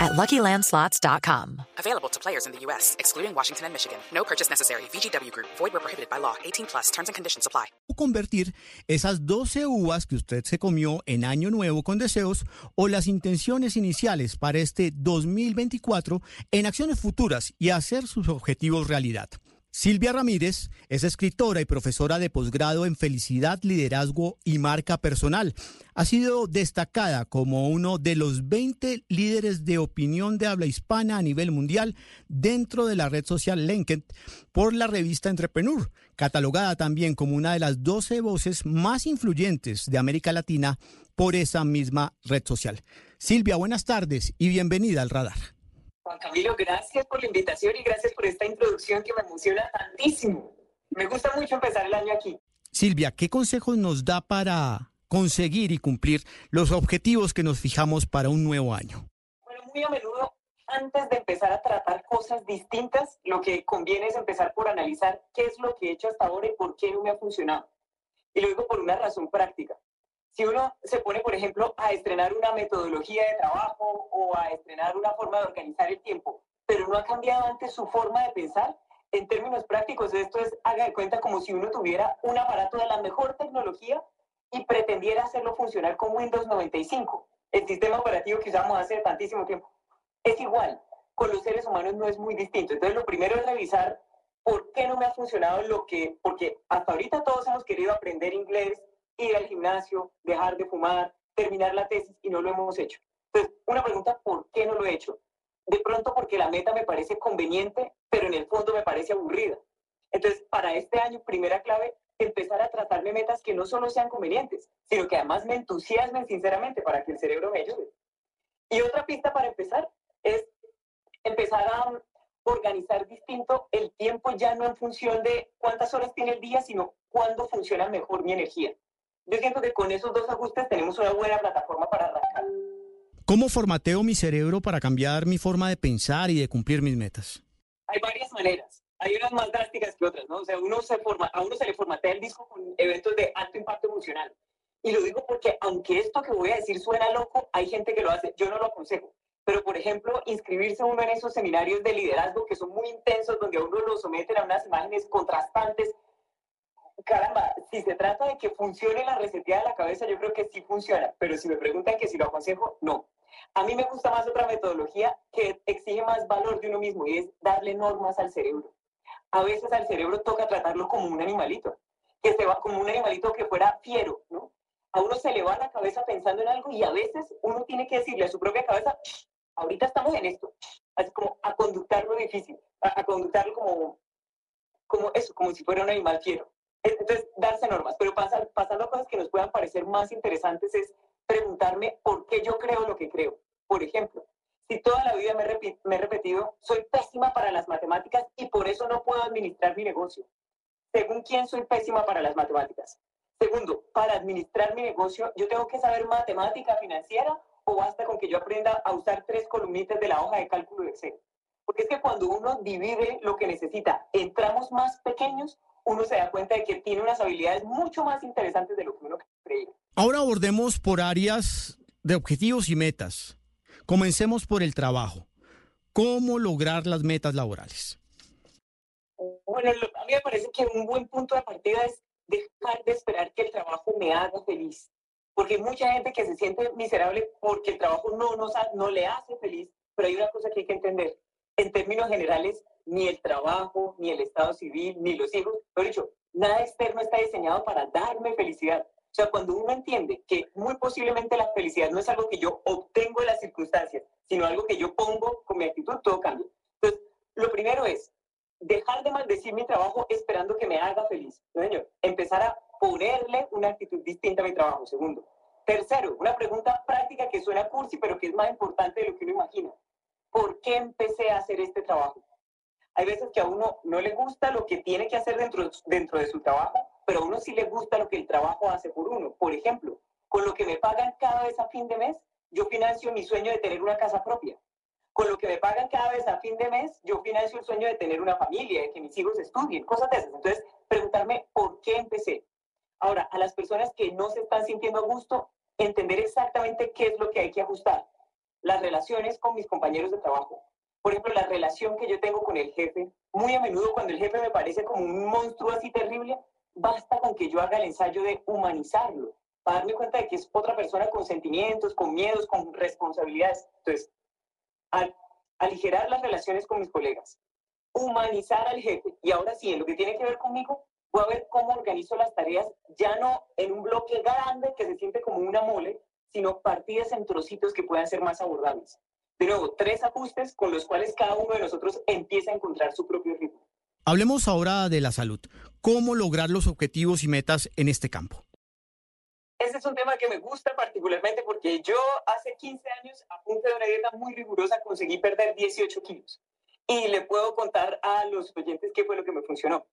at LuckyLandSlots.com. Available to players in the U.S., excluding Washington and Michigan. No purchase necessary. VGW Group. Void where prohibited by law. 18+. Terms and conditions apply. Convertir esas 12 uvas que usted se comió en Año Nuevo con deseos o las intenciones iniciales para este 2024 en acciones futuras y hacer sus objetivos realidad. Silvia Ramírez es escritora y profesora de posgrado en Felicidad, Liderazgo y Marca Personal. Ha sido destacada como uno de los 20 líderes de opinión de habla hispana a nivel mundial dentro de la red social LinkedIn por la revista Entrepreneur, catalogada también como una de las 12 voces más influyentes de América Latina por esa misma red social. Silvia, buenas tardes y bienvenida al Radar. Juan Camilo, gracias por la invitación y gracias por esta introducción que me emociona tantísimo. Me gusta mucho empezar el año aquí. Silvia, ¿qué consejos nos da para conseguir y cumplir los objetivos que nos fijamos para un nuevo año? Bueno, muy a menudo, antes de empezar a tratar cosas distintas, lo que conviene es empezar por analizar qué es lo que he hecho hasta ahora y por qué no me ha funcionado. Y lo digo por una razón práctica. Si uno se pone, por ejemplo, a estrenar una metodología de trabajo o a estrenar una forma de organizar el tiempo, pero no ha cambiado antes su forma de pensar, en términos prácticos, esto es, haga de cuenta como si uno tuviera un aparato de la mejor tecnología y pretendiera hacerlo funcionar con Windows 95, el sistema operativo que usamos hace tantísimo tiempo. Es igual, con los seres humanos no es muy distinto. Entonces, lo primero es revisar por qué no me ha funcionado porque hasta ahorita todos hemos querido aprender inglés, ir al gimnasio, dejar de fumar, terminar la tesis y no lo hemos hecho. Entonces, una pregunta, ¿por qué no lo he hecho? De pronto porque la meta me parece conveniente, pero en el fondo me parece aburrida. Entonces, para este año, primera clave, empezar a trazarme metas que no solo sean convenientes, sino que además me entusiasmen sinceramente para que el cerebro me ayude. Y otra pista para empezar es empezar a organizar distinto el tiempo, ya no en función de cuántas horas tiene el día, sino cuándo funciona mejor mi energía. Yo siento que con esos dos ajustes tenemos una buena plataforma para arrancar. ¿Cómo formateo mi cerebro para cambiar mi forma de pensar y de cumplir mis metas? Hay varias maneras. Hay unas más drásticas que otras, ¿no? O sea, a uno se le formatea el disco con eventos de alto impacto emocional. Y lo digo porque, aunque esto que voy a decir suena loco, hay gente que lo hace. Yo no lo aconsejo. Pero, por ejemplo, inscribirse uno en esos seminarios de liderazgo que son muy intensos, donde a uno lo someten a unas imágenes contrastantes. Caramba, si se trata de que funcione la reseteada de la cabeza, yo creo que sí funciona, pero si me preguntan que si lo aconsejo, no. A mí me gusta más otra metodología que exige más valor de uno mismo y es darle normas al cerebro. A veces al cerebro toca tratarlo como un animalito, que se va como un animalito que fuera fiero, ¿no? A uno se le va la cabeza pensando en algo y a veces uno tiene que decirle a su propia cabeza, ahorita estamos en esto, así como a conductarlo difícil, a conductarlo como eso, como si fuera un animal fiero. Entonces, darse normas, pero pasando a cosas que nos puedan parecer más interesantes es preguntarme por qué yo creo lo que creo. Por ejemplo, si toda la vida me he repetido, soy pésima para las matemáticas y por eso no puedo administrar mi negocio. ¿Según quién soy pésima para las matemáticas? Segundo, para administrar mi negocio, ¿yo tengo que saber matemática financiera o basta con que yo aprenda a usar 3 columnitas de la hoja de cálculo de Excel? Porque es que cuando uno divide lo que necesita en tramos más pequeños, uno se da cuenta de que tiene unas habilidades mucho más interesantes de lo que uno creía. Ahora abordemos por áreas de objetivos y metas. Comencemos por el trabajo. ¿Cómo lograr las metas laborales? Bueno, a mí me parece que un buen punto de partida es dejar de esperar que el trabajo me haga feliz. Porque hay mucha gente que se siente miserable porque el trabajo no le hace feliz. Pero hay una cosa que hay que entender. En términos generales, ni el trabajo, ni el estado civil, ni los hijos. Por dicho, nada externo está diseñado para darme felicidad. O sea, cuando uno entiende que muy posiblemente la felicidad no es algo que yo obtengo de las circunstancias, sino algo que yo pongo con mi actitud, todo cambia. Entonces, lo primero es dejar de maldecir mi trabajo esperando que me haga feliz. ¿No, señor? Empezar a ponerle una actitud distinta a mi trabajo, segundo. Tercero, una pregunta práctica que suena cursi, pero que es más importante de lo que uno imagina. ¿Por qué empecé a hacer este trabajo? Hay veces que a uno no le gusta lo que tiene que hacer dentro de su trabajo, pero a uno sí le gusta lo que el trabajo hace por uno. Por ejemplo, con lo que me pagan cada vez a fin de mes, yo financio mi sueño de tener una casa propia. Con lo que me pagan cada vez a fin de mes, yo financio el sueño de tener una familia, de que mis hijos estudien, cosas de esas. Entonces, preguntarme por qué empecé. Ahora, a las personas que no se están sintiendo a gusto, entender exactamente qué es lo que hay que ajustar. Las relaciones con mis compañeros de trabajo. Por ejemplo, la relación que yo tengo con el jefe. Muy a menudo, cuando el jefe me parece como un monstruo así terrible, basta con que yo haga el ensayo de humanizarlo, para darme cuenta de que es otra persona con sentimientos, con miedos, con responsabilidades. Entonces, al aligerar las relaciones con mis colegas, humanizar al jefe, y ahora sí, en lo que tiene que ver conmigo, voy a ver cómo organizo las tareas, ya no en un bloque grande que se siente como una mole, sino partidas en trocitos que puedan ser más abordables. De nuevo, 3 ajustes con los cuales cada uno de nosotros empieza a encontrar su propio ritmo. Hablemos ahora de la salud. ¿Cómo lograr los objetivos y metas en este campo? Este es un tema que me gusta particularmente porque yo hace 15 años, a punta de una dieta muy rigurosa, conseguí perder 18 kilos. Y le puedo contar a los oyentes qué fue lo que me funcionó.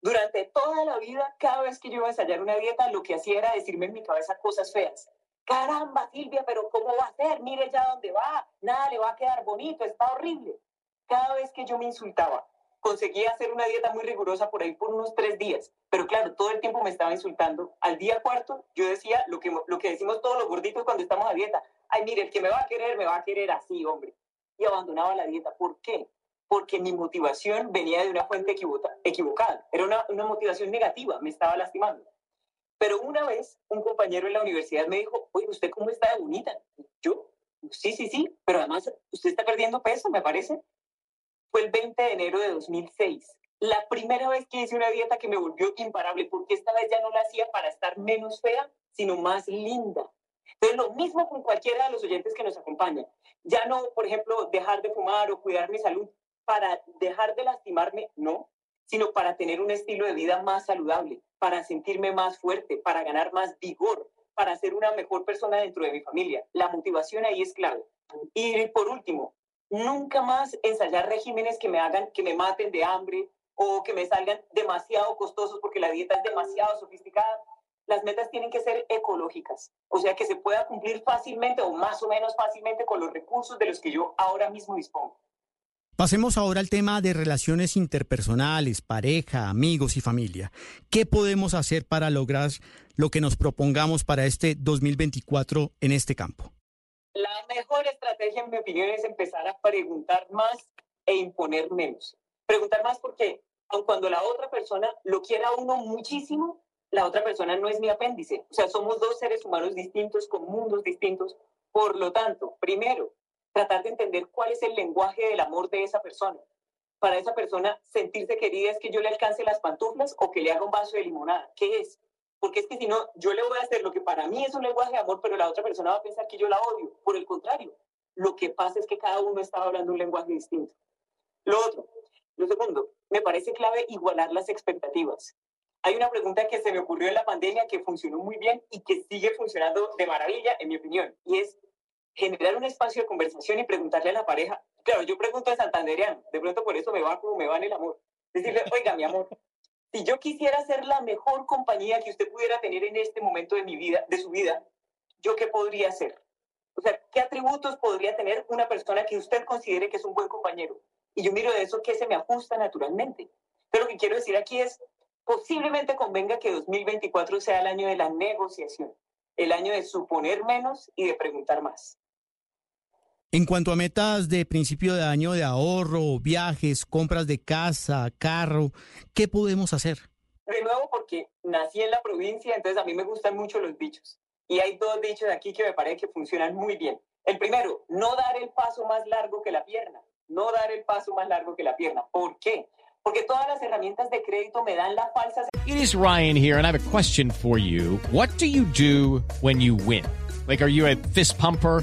Durante toda la vida, cada vez que yo iba a ensayar una dieta, lo que hacía era decirme en mi cabeza cosas feas. Caramba, Silvia, pero ¿cómo va a ser? Mire ya dónde va, nada le va a quedar bonito, está horrible. Cada vez que yo me insultaba, conseguí hacer una dieta muy rigurosa por ahí por unos 3 días, pero claro, todo el tiempo me estaba insultando. Al día 4, yo decía lo que decimos todos los gorditos cuando estamos a dieta. Ay, mire, el que me va a querer así, hombre. Y abandonaba la dieta. ¿Por qué? Porque mi motivación venía de una fuente equivocada. Era una motivación negativa, me estaba lastimando. Pero una vez, un compañero en la universidad me dijo, oye, ¿usted cómo está de bonita? Yo, sí, pero además, usted está perdiendo peso, me parece. Fue el 20 de enero de 2006, la primera vez que hice una dieta que me volvió imparable, porque esta vez ya no la hacía para estar menos fea, sino más linda. Entonces, lo mismo con cualquiera de los oyentes que nos acompañan. Ya no, por ejemplo, dejar de fumar o cuidar mi salud para dejar de lastimarme, no, sino para tener un estilo de vida más saludable, para sentirme más fuerte, para ganar más vigor, para ser una mejor persona dentro de mi familia. La motivación ahí es clave. Y por último, nunca más ensayar regímenes que me maten de hambre o que me salgan demasiado costosos porque la dieta es demasiado sofisticada. Las metas tienen que ser ecológicas, o sea, que se pueda cumplir fácilmente o más o menos fácilmente con los recursos de los que yo ahora mismo dispongo. Pasemos ahora al tema de relaciones interpersonales, pareja, amigos y familia. ¿Qué podemos hacer para lograr lo que nos propongamos para este 2024 en este campo? La mejor estrategia, en mi opinión, es empezar a preguntar más e imponer menos. Preguntar más porque, aun cuando la otra persona lo quiera a uno muchísimo, la otra persona no es mi apéndice. O sea, somos 2 seres humanos distintos, con mundos distintos. Por lo tanto, primero, tratar de entender cuál es el lenguaje del amor de esa persona. Para esa persona, sentirse querida es que yo le alcance las pantuflas o que le haga un vaso de limonada. ¿Qué es? Porque es que si no, yo le voy a hacer lo que para mí es un lenguaje de amor, pero la otra persona va a pensar que yo la odio. Por el contrario, lo que pasa es que cada uno estaba hablando un lenguaje distinto. Lo segundo, me parece clave igualar las expectativas. Hay una pregunta que se me ocurrió en la pandemia que funcionó muy bien y que sigue funcionando de maravilla, en mi opinión, y es generar un espacio de conversación y preguntarle a la pareja. Claro, yo pregunto en santandereano, de pronto por eso me va como me va en el amor. Decirle, oiga, mi amor, si yo quisiera ser la mejor compañía que usted pudiera tener en este momento de mi vida, de su vida, ¿yo qué podría hacer? O sea, ¿qué atributos podría tener una persona que usted considere que es un buen compañero? Y yo miro de eso qué se me ajusta naturalmente. Pero lo que quiero decir aquí es, posiblemente convenga que 2024 sea el año de la negociación, el año de suponer menos y de preguntar más. En cuanto a metas de principio de año de ahorro, viajes, compras de casa, carro, ¿qué podemos hacer? De nuevo, porque nací en la provincia, entonces a mí me gustan mucho los dichos. Y hay 2 dichos aquí que me parece que funcionan muy bien. El primero, no dar el paso más largo que la pierna. No dar el paso más largo que la pierna. ¿Por qué? Porque todas las herramientas de crédito me dan las falsas. It is Ryan here, and I have a question for you. What do you do when you win? Like, are you a fist pumper?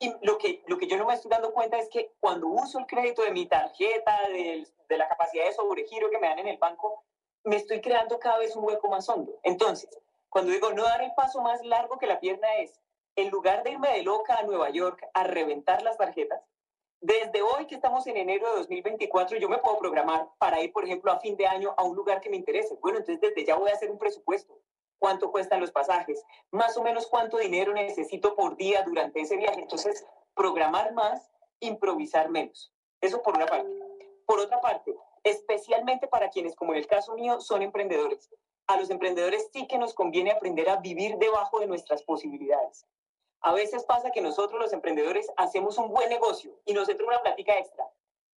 Y lo que yo no me estoy dando cuenta es que cuando uso el crédito de mi tarjeta, de la capacidad de sobregiro que me dan en el banco, me estoy creando cada vez un hueco más hondo. Entonces, cuando digo no dar el paso más largo que la pierna es, en lugar de irme de loca a Nueva York a reventar las tarjetas, desde hoy que estamos en enero de 2024, yo me puedo programar para ir, por ejemplo, a fin de año a un lugar que me interese. Bueno, entonces desde ya voy a hacer un presupuesto. ¿Cuánto cuestan los pasajes? Más o menos cuánto dinero necesito por día durante ese viaje. Entonces, programar más, improvisar menos. Eso por una parte. Por otra parte, especialmente para quienes, como en el caso mío, son emprendedores. A los emprendedores sí que nos conviene aprender a vivir debajo de nuestras posibilidades. A veces pasa que nosotros, los emprendedores, hacemos un buen negocio y nos entra una plática extra.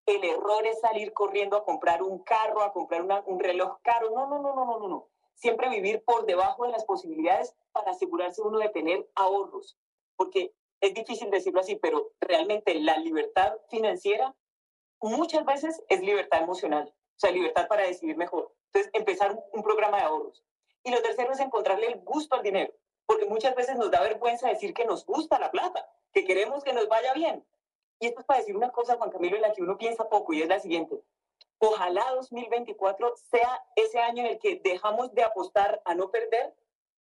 El error es salir corriendo a comprar un carro, a comprar un reloj caro. No. Siempre vivir por debajo de las posibilidades para asegurarse uno de tener ahorros. Porque es difícil decirlo así, pero realmente la libertad financiera muchas veces es libertad emocional. O sea, libertad para decidir mejor. Entonces, empezar un programa de ahorros. Y lo tercero es encontrarle el gusto al dinero. Porque muchas veces nos da vergüenza decir que nos gusta la plata, que queremos que nos vaya bien. Y esto es para decir una cosa, Juan Camilo, en la que uno piensa poco, y es la siguiente. Ojalá 2024 sea ese año en el que dejamos de apostar a no perder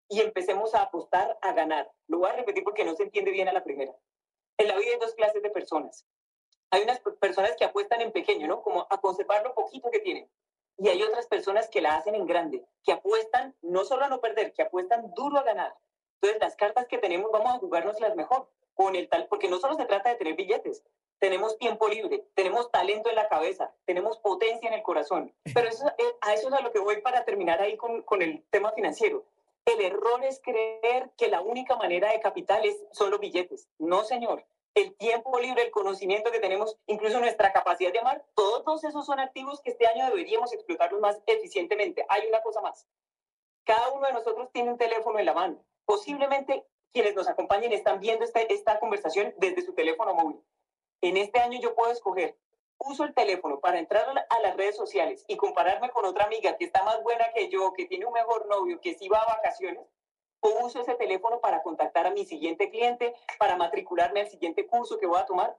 y empecemos a apostar a ganar. Lo voy a repetir porque no se entiende bien a la primera. En la vida hay dos clases de personas. Hay unas personas que apuestan en pequeño, ¿no? Como a conservar lo poquito que tienen. Y hay otras personas que la hacen en grande, que apuestan no solo a no perder, que apuestan duro a ganar. Entonces, las cartas que tenemos vamos a jugárnoslas mejor. Con el tal, porque no solo se trata de tener billetes, tenemos tiempo libre, tenemos talento en la cabeza, tenemos potencia en el corazón. Pero eso es a lo que voy para terminar ahí con el tema financiero. El error es creer que la única manera de capital son los billetes. No, señor. El tiempo libre, el conocimiento que tenemos, incluso nuestra capacidad de amar, todos esos son activos que este año deberíamos explotarlos más eficientemente. Hay una cosa más. Cada uno de nosotros tiene un teléfono en la mano. Posiblemente quienes nos acompañen están viendo esta conversación desde su teléfono móvil. En este año yo puedo escoger, uso el teléfono para entrar a las redes sociales y compararme con otra amiga que está más buena que yo, que tiene un mejor novio, que sí va a vacaciones, o uso ese teléfono para contactar a mi siguiente cliente, para matricularme al siguiente curso que voy a tomar.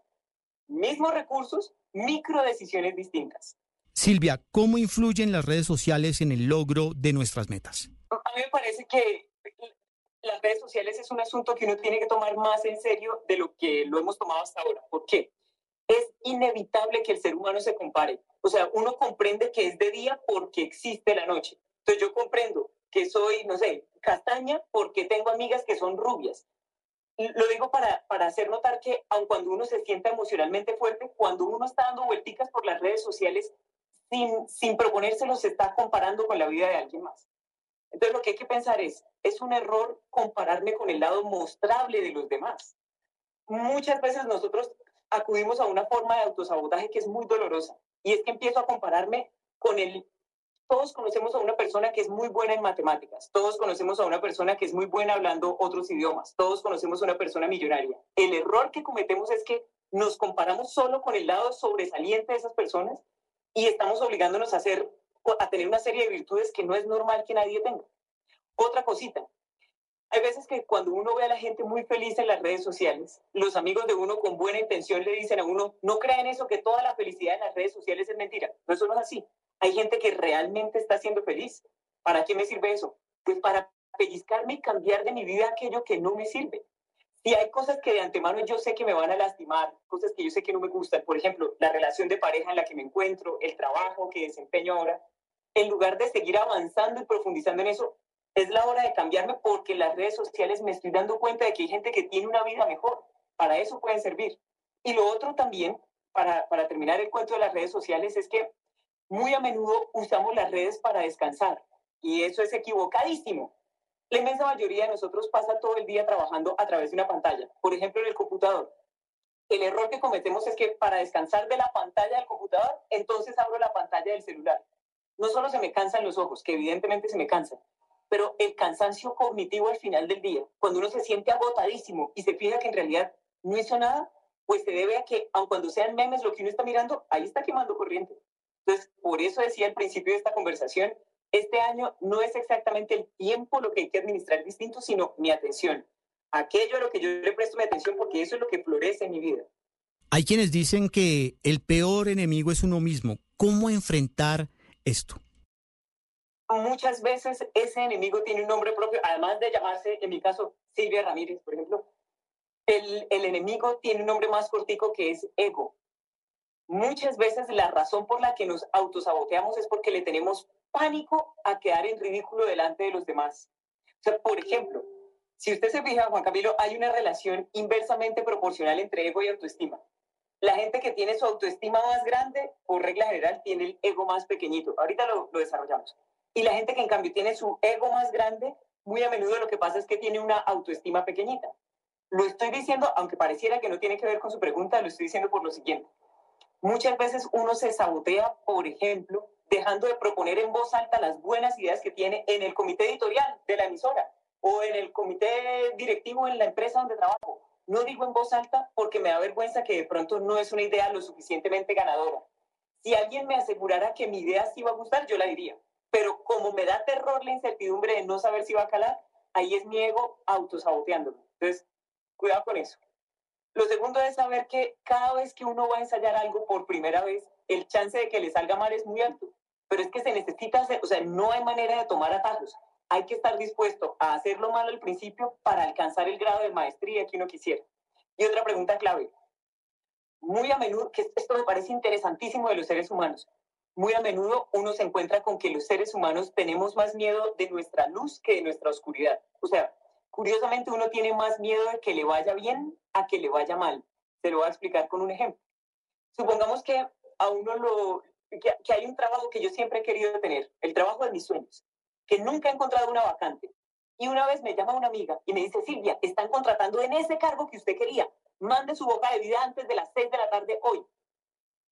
Mismos recursos, micro decisiones distintas. Silvia, ¿cómo influyen las redes sociales en el logro de nuestras metas? A mí me parece que las redes sociales es un asunto que uno tiene que tomar más en serio de lo que lo hemos tomado hasta ahora. ¿Por qué? Es inevitable que el ser humano se compare. O sea, uno comprende que es de día porque existe la noche. Entonces yo comprendo que soy, no sé, castaña porque tengo amigas que son rubias. Lo digo para hacer notar que aun cuando uno se sienta emocionalmente fuerte, cuando uno está dando vuelticas por las redes sociales, sin proponérselo, se está comparando con la vida de alguien más. Entonces lo que hay que pensar es un error compararme con el lado mostrable de los demás. Muchas veces nosotros acudimos a una forma de autosabotaje que es muy dolorosa, y es que empiezo a compararme con todos conocemos a una persona que es muy buena en matemáticas, todos conocemos a una persona que es muy buena hablando otros idiomas, todos conocemos a una persona millonaria. El error que cometemos es que nos comparamos solo con el lado sobresaliente de esas personas y estamos obligándonos a tener una serie de virtudes que no es normal que nadie tenga. Otra cosita, hay veces que cuando uno ve a la gente muy feliz en las redes sociales, los amigos de uno con buena intención le dicen a uno, no crean eso, que toda la felicidad en las redes sociales es mentira. No, eso no es así. Hay gente que realmente está siendo feliz. ¿Para qué me sirve eso? Pues para pellizcarme y cambiar de mi vida aquello que no me sirve. Si hay cosas que de antemano yo sé que me van a lastimar, cosas que yo sé que no me gustan, por ejemplo, la relación de pareja en la que me encuentro, el trabajo que desempeño ahora, en lugar de seguir avanzando y profundizando en eso, es la hora de cambiarme, porque en las redes sociales me estoy dando cuenta de que hay gente que tiene una vida mejor. Para eso pueden servir. Y lo otro también, para terminar el cuento de las redes sociales, es que muy a menudo usamos las redes para descansar. Y eso es equivocadísimo. La inmensa mayoría de nosotros pasa todo el día trabajando a través de una pantalla. Por ejemplo, en el computador. el error que cometemos es que para descansar de la pantalla del computador, entonces abro la pantalla del celular. No solo se me cansan los ojos, que evidentemente se me cansan, pero el cansancio cognitivo al final del día, cuando uno se siente agotadísimo y se fija que en realidad no hizo nada, pues se debe a que, aun cuando sean memes, lo que uno está mirando, ahí está quemando corriente. Entonces, por eso decía al principio de esta conversación, este año no es exactamente el tiempo lo que hay que administrar distinto, sino mi atención. Aquello a lo que yo le presto mi atención, porque eso es lo que florece en mi vida. Hay quienes dicen que el peor enemigo es uno mismo. ¿Cómo enfrentar esto? Muchas veces ese enemigo tiene un nombre propio, además de llamarse, en mi caso, Silvia Ramírez, por ejemplo. El enemigo tiene un nombre más cortico, que es ego. Muchas veces la razón por la que nos autosaboteamos es porque le tenemos pánico a quedar en ridículo delante de los demás. O sea, por ejemplo, si usted se fija, Juan Camilo, hay una relación inversamente proporcional entre ego y autoestima. La gente que tiene su autoestima más grande, por regla general, tiene el ego más pequeñito. Ahorita lo desarrollamos. Y la gente que, en cambio, tiene su ego más grande, muy a menudo lo que pasa es que tiene una autoestima pequeñita. Lo estoy diciendo, aunque pareciera que no tiene que ver con su pregunta, lo estoy diciendo por lo siguiente. Muchas veces uno se sabotea, por ejemplo, dejando de proponer en voz alta las buenas ideas que tiene en el comité editorial de la emisora, o en el comité directivo en la empresa donde trabajo. No digo en voz alta porque me da vergüenza que de pronto no es una idea lo suficientemente ganadora. Si alguien me asegurara que mi idea sí iba a gustar, yo la diría. Pero como me da terror la incertidumbre de no saber si va a calar, ahí es mi ego autosaboteándome. Entonces, cuidado con eso. Lo segundo es saber que cada vez que uno va a ensayar algo por primera vez, el chance de que le salga mal es muy alto. Pero es que se necesita hacer, o sea, no hay manera de tomar atajos. Hay que estar dispuesto a hacerlo mal al principio para alcanzar el grado de maestría que uno quisiera. Y otra pregunta clave. Muy a menudo, que esto me parece interesantísimo de los seres humanos, muy a menudo uno se encuentra con que los seres humanos tenemos más miedo de nuestra luz que de nuestra oscuridad. O sea, curiosamente uno tiene más miedo de que le vaya bien a que le vaya mal. Se lo voy a explicar con un ejemplo. Supongamos que a uno que hay un trabajo que yo siempre he querido tener, el trabajo de mis sueños, que nunca he encontrado una vacante. Y una vez me llama una amiga y me dice, Silvia, están contratando en ese cargo que usted quería. Mande su hoja de vida antes de las 6 de la tarde hoy.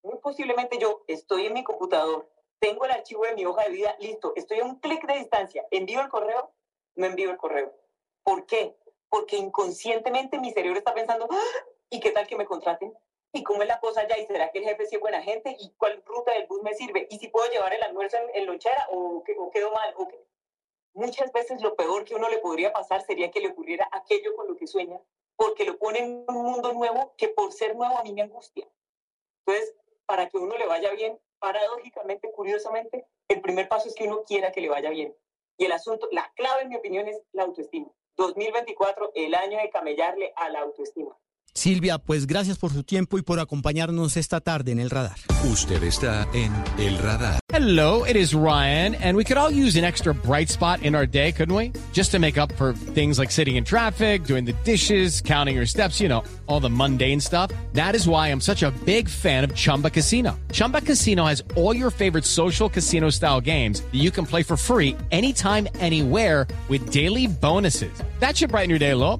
Muy posiblemente yo estoy en mi computador, tengo el archivo de mi hoja de vida, listo, estoy a un clic de distancia, ¿envío el correo? No envío el correo. ¿Por qué? Porque inconscientemente mi cerebro está pensando, ¿y qué tal que me contraten? ¿Y cómo es la cosa ya? ¿Y será que el jefe sí es buena gente? ¿Y cuál ruta del bus me sirve? ¿Y si puedo llevar el almuerzo en lonchera o quedo mal? Muchas veces lo peor que uno le podría pasar sería que le ocurriera aquello con lo que sueña, porque lo pone en un mundo nuevo que por ser nuevo a mí me angustia. Entonces, para que uno le vaya bien, paradójicamente, curiosamente, el primer paso es que uno quiera que le vaya bien. Y el asunto, la clave en mi opinión es la autoestima. 2024, el año de camellarle a la autoestima. Silvia, pues gracias por su tiempo y por acompañarnos esta tarde en El Radar. Usted está en El Radar. Hello, it is Ryan, and we could all use an extra bright spot in our day, couldn't we? Just to make up for things like sitting in traffic, doing the dishes, counting your steps, you know, all the mundane stuff. That is why I'm such a big fan of Chumba Casino. Chumba Casino has all your favorite social casino-style games that you can play for free anytime, anywhere with daily bonuses. That should brighten your day a little.